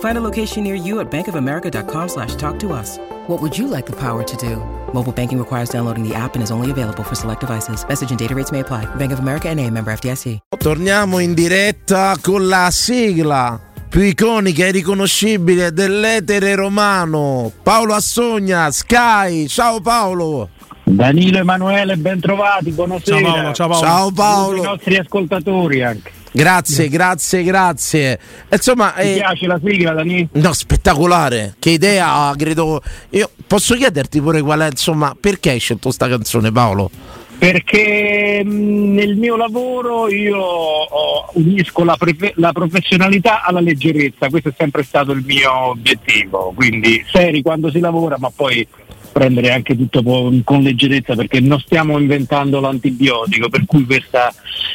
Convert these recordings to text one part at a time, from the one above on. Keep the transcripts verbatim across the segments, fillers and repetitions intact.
Find a location near you at bankofamerica.com slash talk to us. What would you like the power to do? Mobile banking requires downloading the app and is only available for select devices. Message and data rates may apply. Bank of America N A, member F D I C. Torniamo in diretta con la sigla più iconica e riconoscibile dell'etere romano. Paolo Assogna, Sky. Ciao Paolo. Danilo Emanuele, bentrovati. Buonasera. Ciao Paolo. Ciao Paolo. Ciao Paolo. I nostri ascoltatori anche. Grazie, grazie, grazie. Insomma, ti eh... piace la sigla, Dani? No, spettacolare. Che idea, credo. Io posso chiederti pure qual è, insomma, perché hai scelto sta canzone, Paolo? Perché mh, nel mio lavoro io oh, unisco la, pre- la professionalità alla leggerezza. Questo è sempre stato il mio obiettivo. Quindi seri quando si lavora, ma poi prendere anche tutto con leggerezza, perché non stiamo inventando l'antibiotico, per cui questa,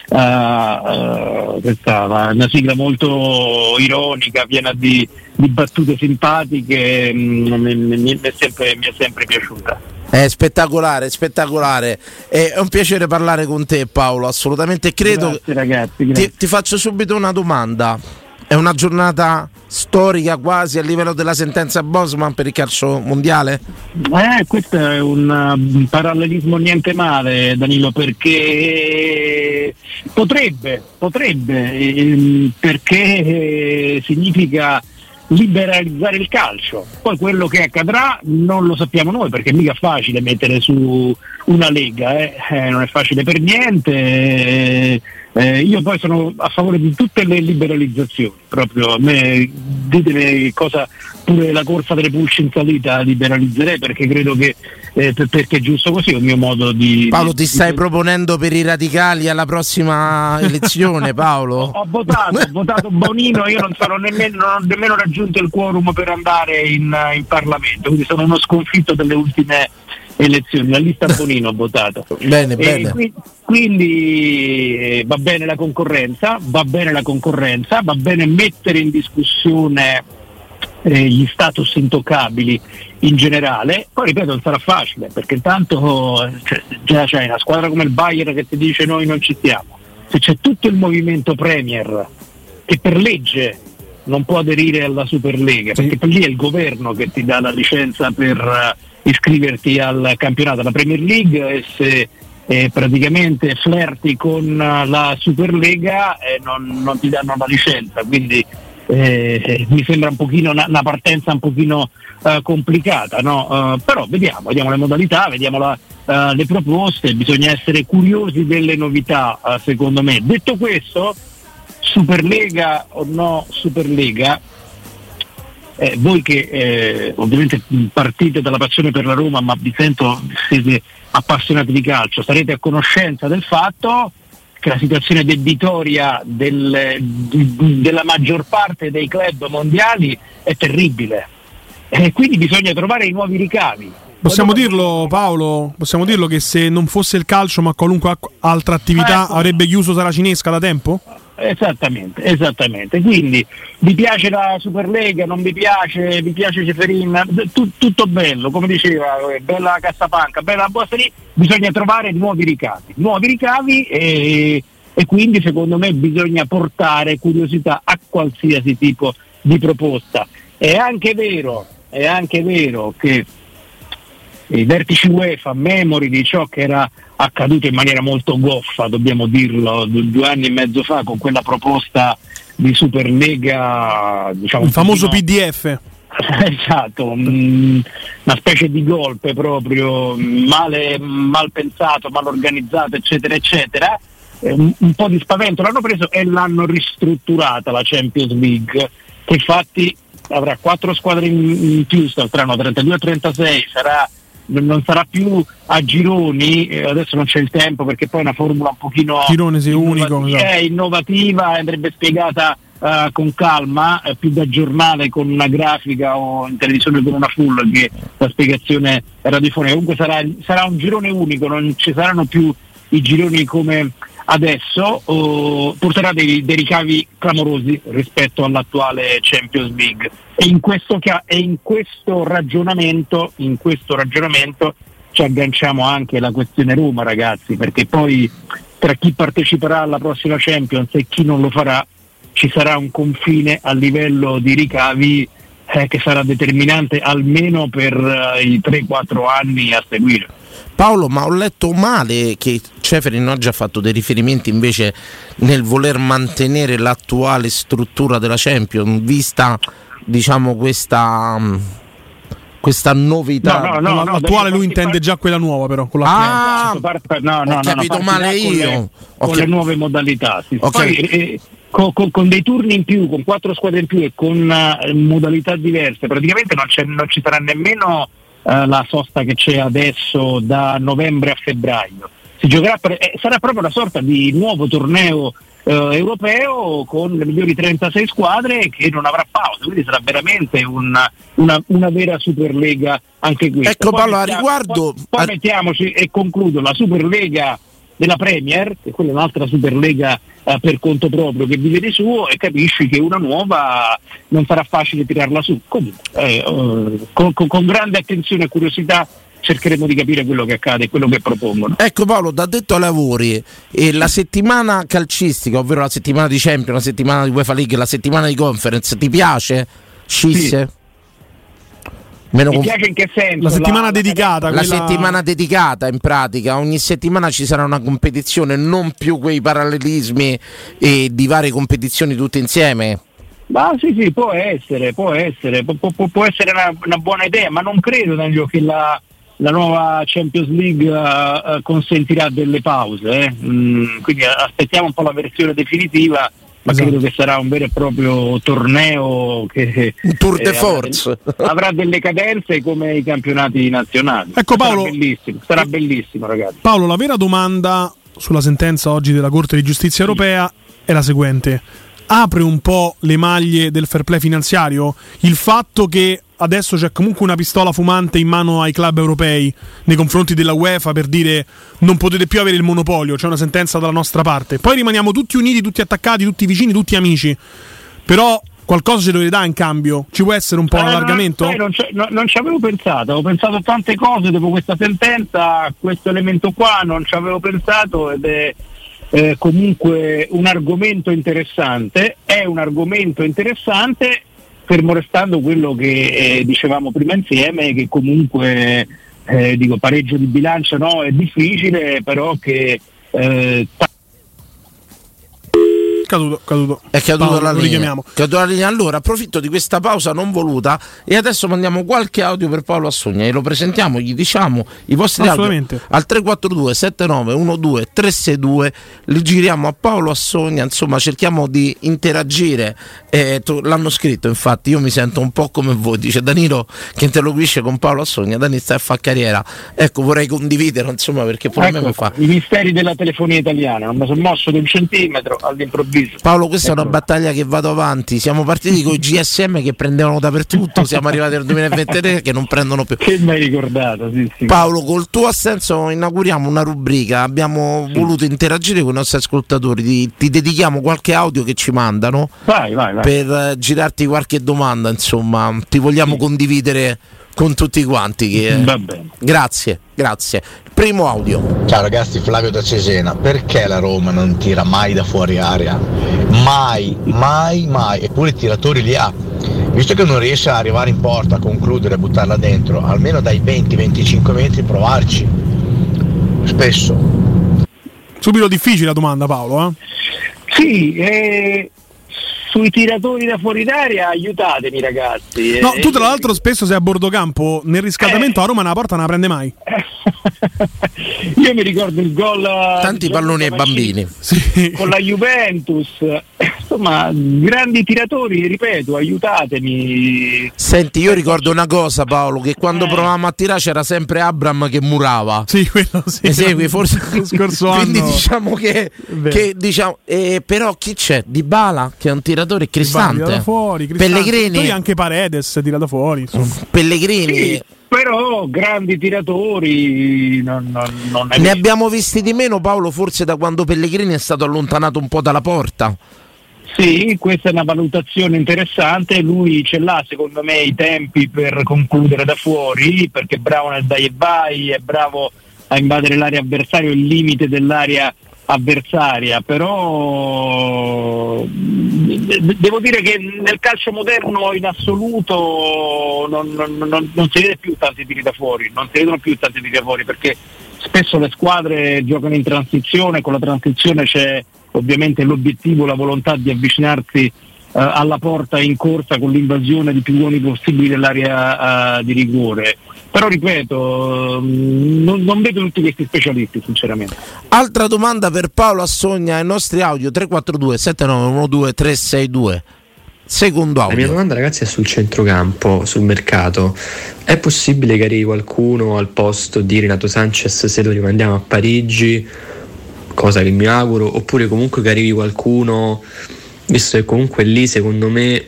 uh, uh, questa è una sigla molto ironica, piena di, di battute simpatiche, mm, mi, mi, è sempre, mi è sempre piaciuta. È spettacolare, spettacolare. È un piacere parlare con te, Paolo, assolutamente. Credo. Grazie, ragazzi, grazie. Ti, ti faccio subito una domanda. È una giornata storica quasi a livello della sentenza Bosman per il calcio mondiale? Eh, questo è un, un parallelismo niente male, Danilo, perché potrebbe, potrebbe, ehm, perché significa liberalizzare il calcio. Poi quello che accadrà non lo sappiamo noi, perché mica è facile mettere su una lega, eh? Eh, non è facile per niente. Eh, Eh, io poi sono a favore di tutte le liberalizzazioni, proprio a me ditemi cosa pure la corsa delle pulce in salita liberalizzerei, perché credo che eh, per, perché è giusto così, è il mio modo di. Paolo, ti stai di... proponendo per i radicali alla prossima elezione, Paolo? ho, ho votato, ho votato Bonino, io non sarò nemmeno, non ho nemmeno raggiunto il quorum per andare in, in Parlamento, quindi sono uno sconfitto delle ultime elezioni, la lista Bonino ha votato. Bene, e bene. Qui, quindi eh, va bene la concorrenza, va bene la concorrenza, va bene mettere in discussione eh, gli status intoccabili in generale. Poi ripeto, non sarà facile, perché tanto cioè, già c'è una squadra come il Bayern che ti dice noi non ci stiamo. Se c'è tutto il movimento Premier che per legge non può aderire alla Superlega, sì, perché per lì è il governo che ti dà la licenza per iscriverti al campionato, alla Premier League, e se eh, praticamente flirti con la Superlega eh, non, non ti danno la licenza, quindi eh, mi sembra un pochino una, una partenza un pochino eh, complicata, no? Eh, però vediamo, vediamo le modalità, vediamo la, eh, le proposte, bisogna essere curiosi delle novità, eh, secondo me. Detto questo, Superlega o no Superlega, Eh, voi che eh, ovviamente partite dalla passione per la Roma, ma vi sento siete appassionati di calcio, sarete a conoscenza del fatto che la situazione debitoria del, di, della maggior parte dei club mondiali è terribile, e eh, quindi bisogna trovare i nuovi ricavi. Possiamo dirlo, Paolo, possiamo dirlo che se non fosse il calcio ma qualunque altra attività avrebbe chiuso saracinesca da tempo? Esattamente, esattamente. Quindi vi piace la Superlega, non vi piace, vi piace Ceferin, tu, tutto bello, come diceva, bella Cassapanca, bella Bosseri, bisogna trovare nuovi ricavi, nuovi ricavi e e quindi secondo me bisogna portare curiosità a qualsiasi tipo di proposta. È anche vero, è anche vero che i vertici UEFA, memori di ciò che era accaduto in maniera molto goffa, dobbiamo dirlo, due anni e mezzo fa con quella proposta di Superlega, diciamo il famoso no, P D F. Esatto, una specie di golpe proprio male, mal pensato, mal organizzato, eccetera eccetera. Un po' di spavento l'hanno preso e l'hanno ristrutturata la Champions League, che infatti avrà quattro squadre in più, saranno trentadue a trentasei, sarà, non sarà più a gironi, adesso non c'è il tempo perché poi è una formula un pochino girone, sì, innovativa, unico, è innovativa, andrebbe spiegata Uh, con calma, eh, più da giornale con una grafica o in televisione con una full che la spiegazione radiofonica. Comunque sarà, sarà un girone unico, non ci saranno più i gironi come adesso, oh, porterà dei, dei ricavi clamorosi rispetto all'attuale Champions League, e in questo, e in questo ragionamento in questo ragionamento ci agganciamo anche alla questione Roma, ragazzi, perché poi tra chi parteciperà alla prossima Champions e chi non lo farà ci sarà un confine a livello di ricavi eh, che sarà determinante almeno per eh, i tre quattro anni a seguire. Paolo, ma ho letto male che Ceferin ha già fatto dei riferimenti invece nel voler mantenere l'attuale struttura della Champions, vista diciamo questa questa novità. No, no, no, no, no, l'attuale lui intende part... già quella nuova, però con la ah, part... no, no, ho capito no, male io con le, con cap... le nuove modalità, sì. Okay. Poi, eh, Con, con, con dei turni in più, con quattro squadre in più e con uh, modalità diverse, praticamente non, c'è, non ci sarà nemmeno uh, la sosta che c'è adesso da novembre a febbraio. Si giocherà per, eh, sarà proprio una sorta di nuovo torneo uh, europeo con le migliori trentasei squadre che non avrà pausa, quindi sarà veramente una, una, una vera Superlega anche qui. Ecco Paolo, a riguardo... Poi, poi a... mettiamoci, e concludo, la Superlega della Premier, che quella è un'altra Superlega eh, per conto proprio che vive di suo, e capisci che una nuova non sarà facile tirarla su. Comunque eh, eh, con, con grande attenzione e curiosità cercheremo di capire quello che accade e quello che propongono. Ecco Paolo, da detto ai lavori, eh, la settimana calcistica, ovvero la settimana di Champions, la settimana di UEFA League, la settimana di Conference, ti piace? Scisse? Sì. Meno mi conf... piace in che senso? La settimana la... dedicata La quella... settimana dedicata in pratica. Ogni settimana ci sarà una competizione, non più quei parallelismi e di varie competizioni tutte insieme. Ma sì sì, può essere, può essere, può, può, può essere una, una buona idea, ma non credo Danilo, che la, la nuova Champions League uh, consentirà delle pause eh? mm, Quindi aspettiamo un po' la versione definitiva. Ma esatto, credo che sarà un vero e proprio torneo che un tour de eh, force avrà delle cadenze come i campionati nazionali. Ecco Paolo, sarà bellissimo, sarà bellissimo ragazzi. Paolo, la vera domanda sulla sentenza oggi della Corte di Giustizia Europea è la seguente: apre un po' le maglie del fair play finanziario il fatto che adesso c'è comunque una pistola fumante in mano ai club europei nei confronti della UEFA per dire non potete più avere il monopolio, c'è una sentenza dalla nostra parte, poi rimaniamo tutti uniti, tutti attaccati, tutti vicini, tutti amici, però qualcosa ce dovete dare in cambio, ci può essere un po' eh, un allargamento? Non, non, non, non ci avevo pensato, avevo pensato a tante cose dopo questa sentenza, questo elemento qua non ci avevo pensato ed è eh, comunque un argomento interessante, è un argomento interessante fermo restando quello che eh, dicevamo prima insieme, che comunque eh, dico pareggio di bilancia no, è difficile, però che eh, ta- Caduto, caduto. È caduto Paolo, la linea. Caduto la linea. Allora approfitto di questa pausa non voluta e adesso mandiamo qualche audio per Paolo Assogna e lo presentiamo, gli diciamo i vostri audio al tre quattro due sette nove uno due tre sei due, li giriamo a Paolo Assogna, insomma cerchiamo di interagire. Eh, tu, l'hanno scritto, infatti io mi sento un po' come voi, dice Danilo che interloquisce con Paolo Assogna, Dani sta a fa carriera, ecco vorrei condividere insomma perché pure ecco, a me mi fa i misteri della telefonia italiana, non mi sono mosso di un centimetro all'improvviso. Paolo, questa ecco, è una battaglia che vado avanti. Siamo partiti con i G S M che prendevano dappertutto, siamo arrivati al duemilaventitré che non prendono più. Che mi hai ricordato, sì, sì. Paolo, col tuo assenso inauguriamo una rubrica. Abbiamo sì. voluto interagire con i nostri ascoltatori. Ti, ti dedichiamo qualche audio che ci mandano vai, vai, vai. per eh, girarti qualche domanda. Insomma, ti vogliamo sì. condividere con tutti quanti. Che, eh. Va bene. Grazie, grazie. primo audio. Ciao ragazzi, Flavio da Cesena. Perché la Roma non tira mai da fuori area? Mai, mai, mai. Eppure i tiratori li ha. Visto che non riesce a arrivare in porta, a concludere, a buttarla dentro, almeno dai venti venticinque metri provarci. Spesso. Subito difficile la domanda, Paolo, eh? Sì, eh... sui tiratori da fuori d'aria aiutatemi ragazzi. No, tu tra l'altro spesso sei a bordo campo, nel riscaldamento eh. a Roma la porta non la prende mai. Io mi ricordo il gol, tanti palloni ai bambini sì. con la Juventus, insomma grandi tiratori, ripeto, aiutatemi. Senti, io ricordo una cosa Paolo, che quando eh. provavamo a tirare c'era sempre Abram che murava. Sì, quello sì. Mi segui forse lo scorso anno. Quindi diciamo che, che diciamo, eh, però chi c'è? Dybala che è un tiratore Cristante, fuori, Cristante, Pellegrini, poi anche Paredes tirato fuori, insomma. Pellegrini sì, però grandi tiratori non, non, non ne visto. Abbiamo visti di meno Paolo, forse da quando Pellegrini è stato allontanato un po' dalla porta. Sì, questa è una valutazione interessante, lui ce l'ha secondo me i tempi per concludere da fuori, perché è bravo nel dai e vai, è bravo a invadere l'area avversaria, il limite dell'area avversaria, però devo dire che nel calcio moderno in assoluto non, non, non, non si vede più tanti tiri da fuori, non si vedono più tanti tiri da fuori, perché spesso le squadre giocano in transizione, con la transizione c'è ovviamente l'obiettivo, la volontà di avvicinarsi eh, alla porta in corsa con l'invasione di più uomini possibili dell'area eh, di rigore. Però ripeto, non, non vedo tutti questi specialisti sinceramente. Altra domanda per Paolo Assogna ai nostri audio tre quattro due sette nove uno due tre sei due. Secondo audio. La mia domanda ragazzi è sul centrocampo, sul mercato. È possibile che arrivi qualcuno al posto di Renato Sanchez se lo rimandiamo a Parigi, cosa che mi auguro, oppure comunque che arrivi qualcuno, visto che comunque lì secondo me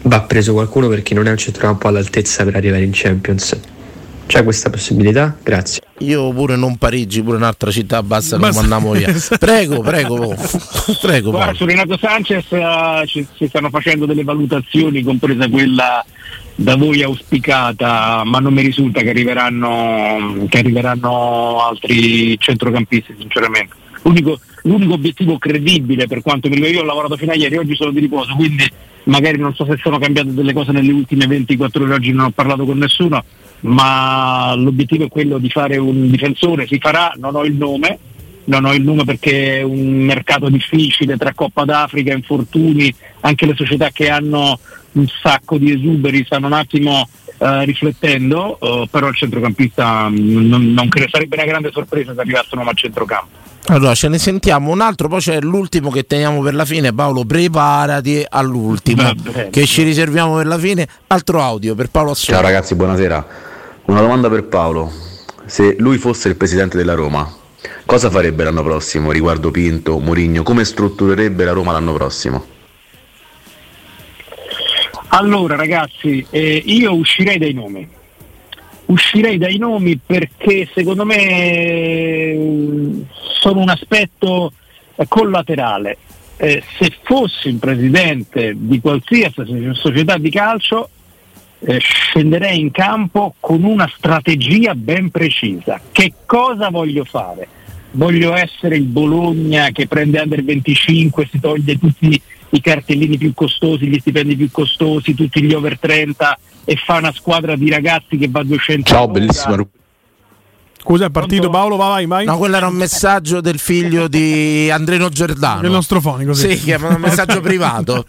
va preso qualcuno perché non è un centrocampo all'altezza per arrivare in Champions. C'è questa possibilità? Grazie. Io pure non Parigi, pure un'altra città basta, basta. Non andiamo via. Prego, prego, prego. Guarda, su Renato Sanchez uh, ci, ci stanno facendo delle valutazioni, compresa quella da voi auspicata, ma non mi risulta che arriveranno che arriveranno altri centrocampisti sinceramente. L'unico, l'unico obiettivo credibile per quanto mi riguarda, io ho lavorato fino a ieri, oggi sono di riposo, quindi magari non so se sono cambiate delle cose nelle ultime ventiquattro ore, oggi non ho parlato con nessuno, ma l'obiettivo è quello di fare un difensore, si farà, non ho il nome, non ho il nome perché è un mercato difficile tra Coppa d'Africa, infortuni, anche le società che hanno un sacco di esuberi stanno un attimo eh, riflettendo, eh, però il centrocampista non, non credo, sarebbe una grande sorpresa se arrivasse un uomo al centrocampo. Allora ce ne sentiamo un altro, poi c'è l'ultimo che teniamo per la fine. Paolo, preparati all'ultimo, vabbè, che ci riserviamo per la fine. Altro audio per Paolo Assogna. Ciao ragazzi, buonasera. Una domanda per Paolo: se lui fosse il presidente della Roma, cosa farebbe l'anno prossimo riguardo Pinto, Mourinho? Come strutturerebbe la Roma l'anno prossimo? Allora ragazzi, eh, io uscirei dai nomi. Uscirei dai nomi perché secondo me sono un aspetto collaterale. Eh, se fossi il presidente di qualsiasi società di calcio eh, scenderei in campo con una strategia ben precisa. Che cosa voglio fare? Voglio essere il Bologna che prende under venticinque, si toglie tutti i cartellini più costosi, gli stipendi più costosi, tutti gli over trenta e fa una squadra di ragazzi che va a duecento. Ciao, bellissima. Ru- Scusa, è partito Paolo, vai, vai. No, quello era un messaggio del figlio di Andrino Giordano. Del nostro fonico. Sì, sì, che è un messaggio privato.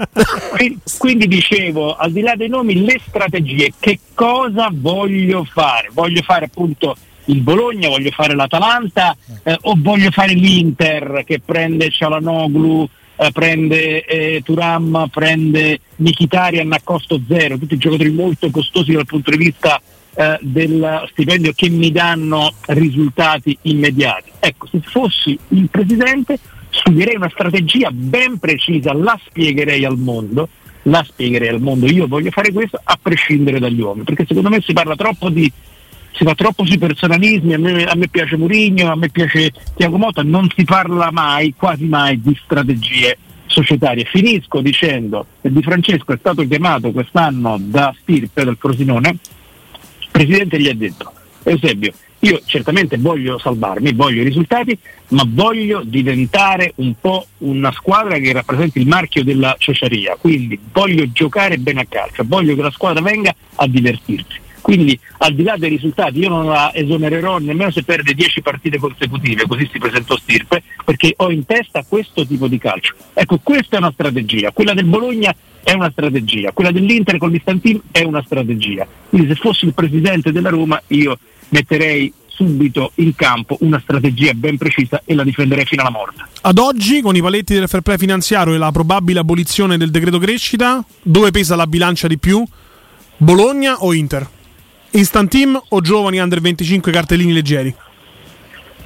Quindi, quindi dicevo, al di là dei nomi, le strategie. Che cosa voglio fare? Voglio fare appunto il Bologna, voglio fare l'Atalanta eh, o voglio fare l'Inter che prende Çalhanoğlu, Uh, prende eh, Turam, prende Nikitarian a costo zero, tutti giocatori molto costosi dal punto di vista uh, del stipendio che mi danno risultati immediati. Ecco, se fossi il presidente studierei una strategia ben precisa, la spiegherei al mondo, la spiegherei al mondo, io voglio fare questo a prescindere dagli uomini, perché secondo me si parla troppo di si fa troppo sui personalismi, a me, a me piace Mourinho, a me piace Thiago Motta, non si parla mai, quasi mai, di strategie societarie. Finisco dicendo che Di Francesco è stato chiamato quest'anno da Stirpe, dal Frosinone, il presidente gli ha detto: Eusebio, Io certamente voglio salvarmi, voglio i risultati, ma voglio diventare un po' una squadra che rappresenti il marchio della ciociaria, quindi voglio giocare bene a calcio, voglio che la squadra venga a divertirsi. Quindi al di là dei risultati io non la esonererò nemmeno se perde dieci partite consecutive, così si presentò Stirpe, perché ho in testa questo tipo di calcio. Ecco, questa è una strategia, quella del Bologna è una strategia, quella dell'Inter con Costantin è una strategia. Quindi se fossi il presidente della Roma io metterei subito in campo una strategia ben precisa e la difenderei fino alla morte. Ad oggi, con i paletti del fair play finanziario e la probabile abolizione del decreto crescita, dove pesa la bilancia di più? Bologna o Inter? Instant team o giovani under venticinque cartellini leggeri?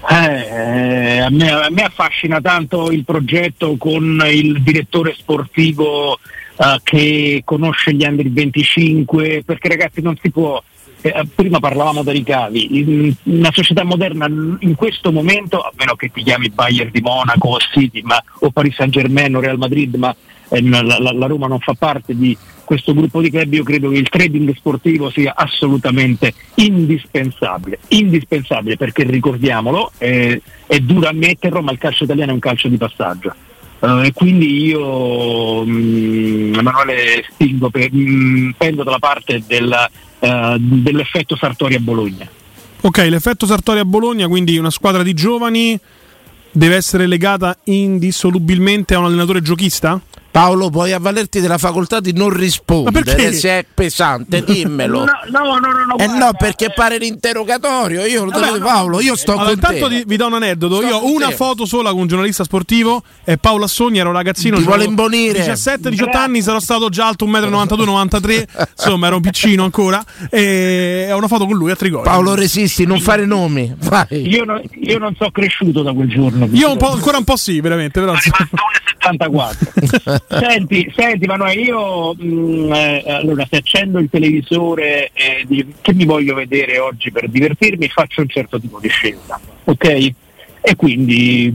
Eh, a, me, a me affascina tanto il progetto con il direttore sportivo eh, che conosce gli under venticinque, perché ragazzi non si può, eh, prima parlavamo dei ricavi, in una società moderna in questo momento, a meno che ti chiami Bayern di Monaco o City ma, o Paris Saint Germain o Real Madrid, ma eh, la, la, la Roma non fa parte di questo gruppo di club. Io credo che il trading sportivo sia assolutamente indispensabile, indispensabile perché ricordiamolo, eh, è duro ammetterlo, ma il calcio italiano è un calcio di passaggio, eh, e quindi io mh, Emanuele spingo per, mh, pendo dalla parte della, uh, dell'effetto Sartori a Bologna. Ok, l'effetto Sartori a Bologna, quindi una squadra di giovani deve essere legata indissolubilmente a un allenatore giochista? Paolo, puoi avvalerti della facoltà di non rispondere se è pesante, dimmelo. No, no, no, no, no, eh guarda, no perché eh... pare l'interrogatorio. Io, vabbè, Paolo, io sto allora, con intanto te. Vi do un aneddoto. Sto io ho una te. foto sola con un giornalista sportivo e Paolo Assogna era un ragazzino. Ti vuole imbonire. diciassette diciotto anni, sarò stato già alto un metro novantadue novantatré, insomma ero un piccino ancora. E ho una foto con lui a Trigoria. Paolo, resisti, non fare nomi. Vai. Io, no, io non sono cresciuto da quel giorno. Io un po', ancora un po' sì, veramente. Però settantaquattro. Senti, senti Manuel, io mh, eh, allora se accendo il televisore eh, di, che mi voglio vedere oggi per divertirmi, faccio un certo tipo di scelta, ok? E quindi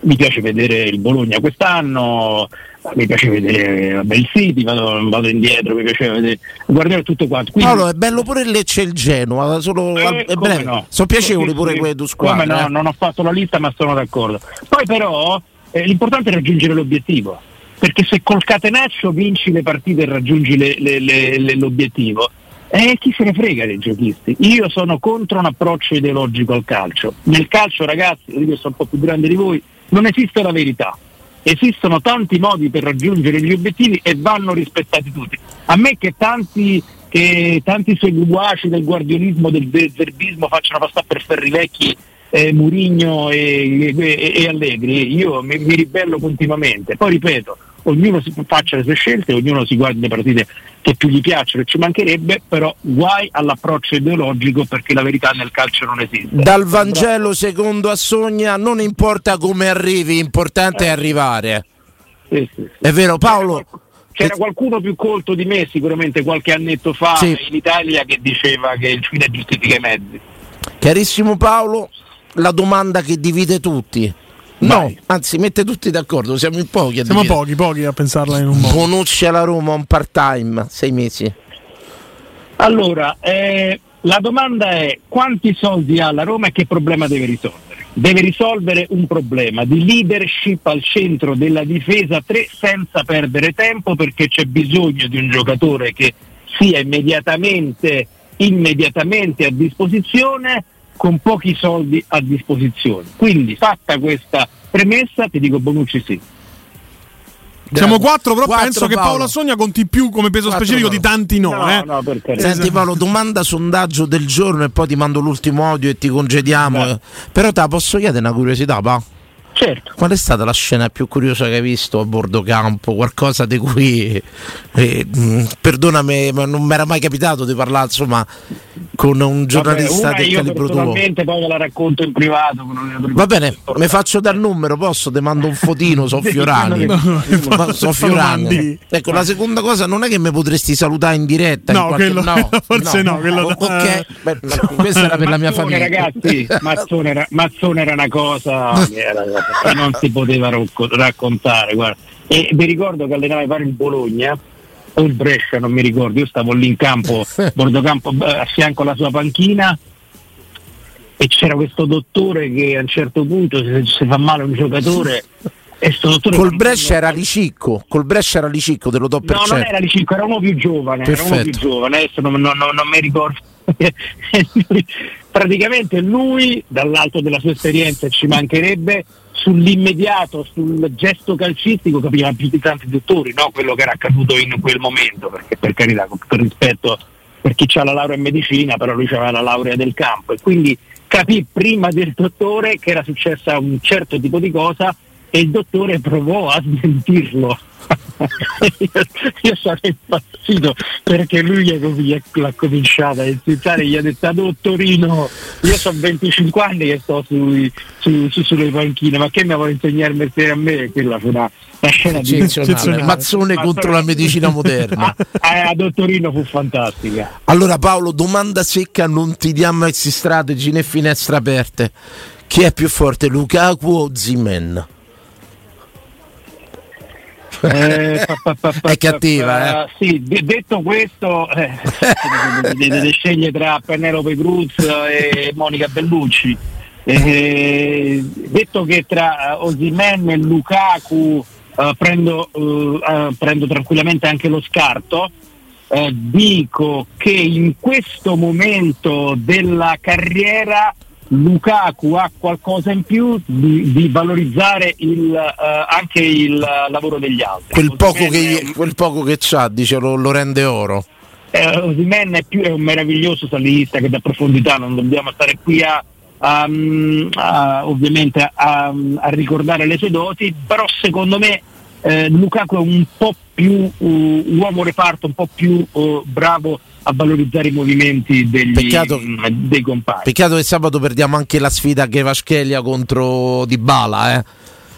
mi piace vedere il Bologna quest'anno, mi piace vedere vabbè, il City, vado, vado indietro, mi piace vedere, guardare tutto quanto. Quindi, Paolo, è bello pure il Lecce e il Genoa, sono, eh, è breve, no? Sono piacevoli sì, pure sì, quelle due squadre. No, eh. Non ho fatto la lista ma sono d'accordo. Poi però eh, l'importante è raggiungere l'obiettivo. Perché se col catenaccio vinci le partite e raggiungi le, le, le, le, l'obiettivo, eh, chi se ne frega dei giochisti? Io sono contro un approccio ideologico al calcio. Nel calcio, ragazzi, io sono un po' più grande di voi, non esiste la verità. Esistono tanti modi per raggiungere gli obiettivi e vanno rispettati tutti. A me che tanti, che tanti seguaci del guardiolismo, del verbismo facciano passare per ferri vecchi Eh, Mourinho e, e, e Allegri, io mi, mi ribello continuamente. Poi ripeto, ognuno si faccia le sue scelte, ognuno si guarda le partite che più gli piacciono, e ci mancherebbe, però guai all'approccio ideologico, perché la verità nel calcio non esiste. Dal Vangelo secondo Assogna non importa come arrivi, importante eh. è arrivare. Sì, sì, sì. È vero Paolo? C'era qualcuno più colto di me sicuramente qualche annetto fa sì. in Italia che diceva che il fine giustifica i mezzi. Carissimo Paolo, la domanda che divide tutti, no, Vai. anzi mette tutti d'accordo, siamo in pochi a siamo dire. pochi pochi a pensarla in un modo. Bonucci alla Roma un part time sei mesi. Allora eh, la domanda è: quanti soldi ha la Roma e che problema deve risolvere? Deve risolvere un problema di leadership al centro della difesa tre senza perdere tempo, perché c'è bisogno di un giocatore che sia immediatamente immediatamente a disposizione con pochi soldi a disposizione. Quindi fatta questa premessa ti dico Bonucci sì. Siamo quattro, però quattro, penso Paolo. Che Paolo Assogna conti più come peso quattro specifico Paolo. Di tanti no, no, eh. no perché... Senti Paolo, domanda sondaggio del giorno e poi ti mando l'ultimo audio e ti congediamo. Beh. Però te la posso chiedere una curiosità, pa? Certo. Qual è stata la scena più curiosa che hai visto a bordo campo? Qualcosa di cui eh, perdonami, ma non mi era mai capitato di parlare insomma con un giornalista Vabbè, del calibro tuo. Poi la racconto in privato. Va bene, mi faccio dal numero, posso? Ti mando un fotino, so Fiorani. So Fiorani. Ecco, la seconda cosa non è che mi potresti salutare in diretta. No, in qualche... quello, no forse no. no quello da... okay. Beh, questa era per Mazzone, la mia famiglia. Ragazzi, Mazzone era, Mazzone era una cosa. Era, non si poteva rocco, raccontare guarda. E vi ricordo che allenava pare il Bologna o il Brescia, non mi ricordo, io stavo lì in campo, bordocampo, a fianco alla sua panchina e c'era questo dottore che a un certo punto se, se fa male un giocatore e col Brescia era Di Cicco, col Brescia era Di Cicco, te lo do per no, certo. Non era Di Cicco, era uno più giovane, perfetto. Era uno più giovane, adesso non, non, non, non mi ricordo. Praticamente lui, dall'alto della sua esperienza, ci mancherebbe, sull'immediato, sul gesto calcistico capiva più di tanti dottori, no? Quello che era accaduto in quel momento, perché per carità, per rispetto per chi ha la laurea in medicina, però lui aveva la laurea del campo e quindi capì prima del dottore che era successa un certo tipo di cosa e il dottore provò a smentirlo. io, io sarei impazzito perché lui gli l'ha cominciata a insultare, gli ha detto dottorino, io sono venticinque anni che sto sui, su, su, sulle panchine, ma che mi vuole insegnare mettere a me? Quella fu una, una scena di Mazzone, Mazzone contro la medicina moderna. a, a dottorino fu fantastica. Allora Paolo, domanda secca, non ti diamo exit strategy né finestre aperte, chi è più forte, Lukaku o Osimhen? Eh, pa, pa, pa, pa, è cattiva, eh? Sì, de- detto questo, eh, dovete scegliere tra Penelope Cruz e Monica Bellucci. Eh, detto che tra Osimhen e Lukaku eh, prendo, eh, prendo tranquillamente anche lo scarto, eh, dico che in questo momento della carriera Lukaku ha qualcosa in più di, di valorizzare il, uh, anche il uh, lavoro degli altri. Quel poco che, un... quel poco che c'ha, dice, lo, lo rende oro. Eh, Osimhen è più è un meraviglioso salista che da profondità non dobbiamo stare qui a, a, a ovviamente a, a ricordare le sue doti, però secondo me eh, Lukaku è un po' più uh, uomo reparto, un po' più uh, bravo a valorizzare i movimenti degli, peccato, mh, dei compagni. Peccato che sabato perdiamo anche la sfida che Vaschelia contro Dybala, eh?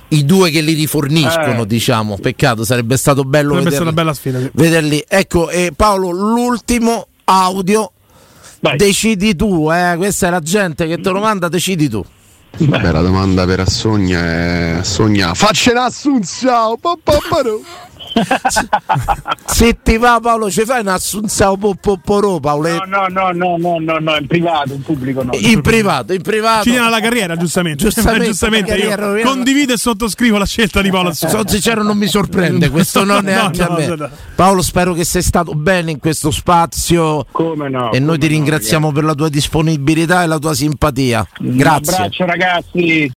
I due che li riforniscono, eh. diciamo. Peccato, sarebbe stato bello sarebbe vederli, una bella sfida, sì. vederli. Ecco, eh, Paolo, l'ultimo audio. Vai. Decidi tu, eh? Questa è la gente che te lo manda, decidi tu. Beh, la domanda per Assogna è Assogna, faccela assunzao papaparo. Se ti va Paolo ci fai un assunzao popoporo Paolo. No, no, no, no, no, no, in privato, in pubblico no. In privato, in privato. Ci tiene alla carriera, giustamente. Giustamente, giustamente carriera, io condivido e sottoscrivo la scelta di Paolo Assogna. Sono sincero, non mi sorprende, questo non no, neanche no, a me. No, no. Paolo, spero che sei stato bene in questo spazio. Come no? E noi ti no, ringraziamo ragazzi. Per la tua disponibilità e la tua simpatia. Grazie. Un abbraccio ragazzi.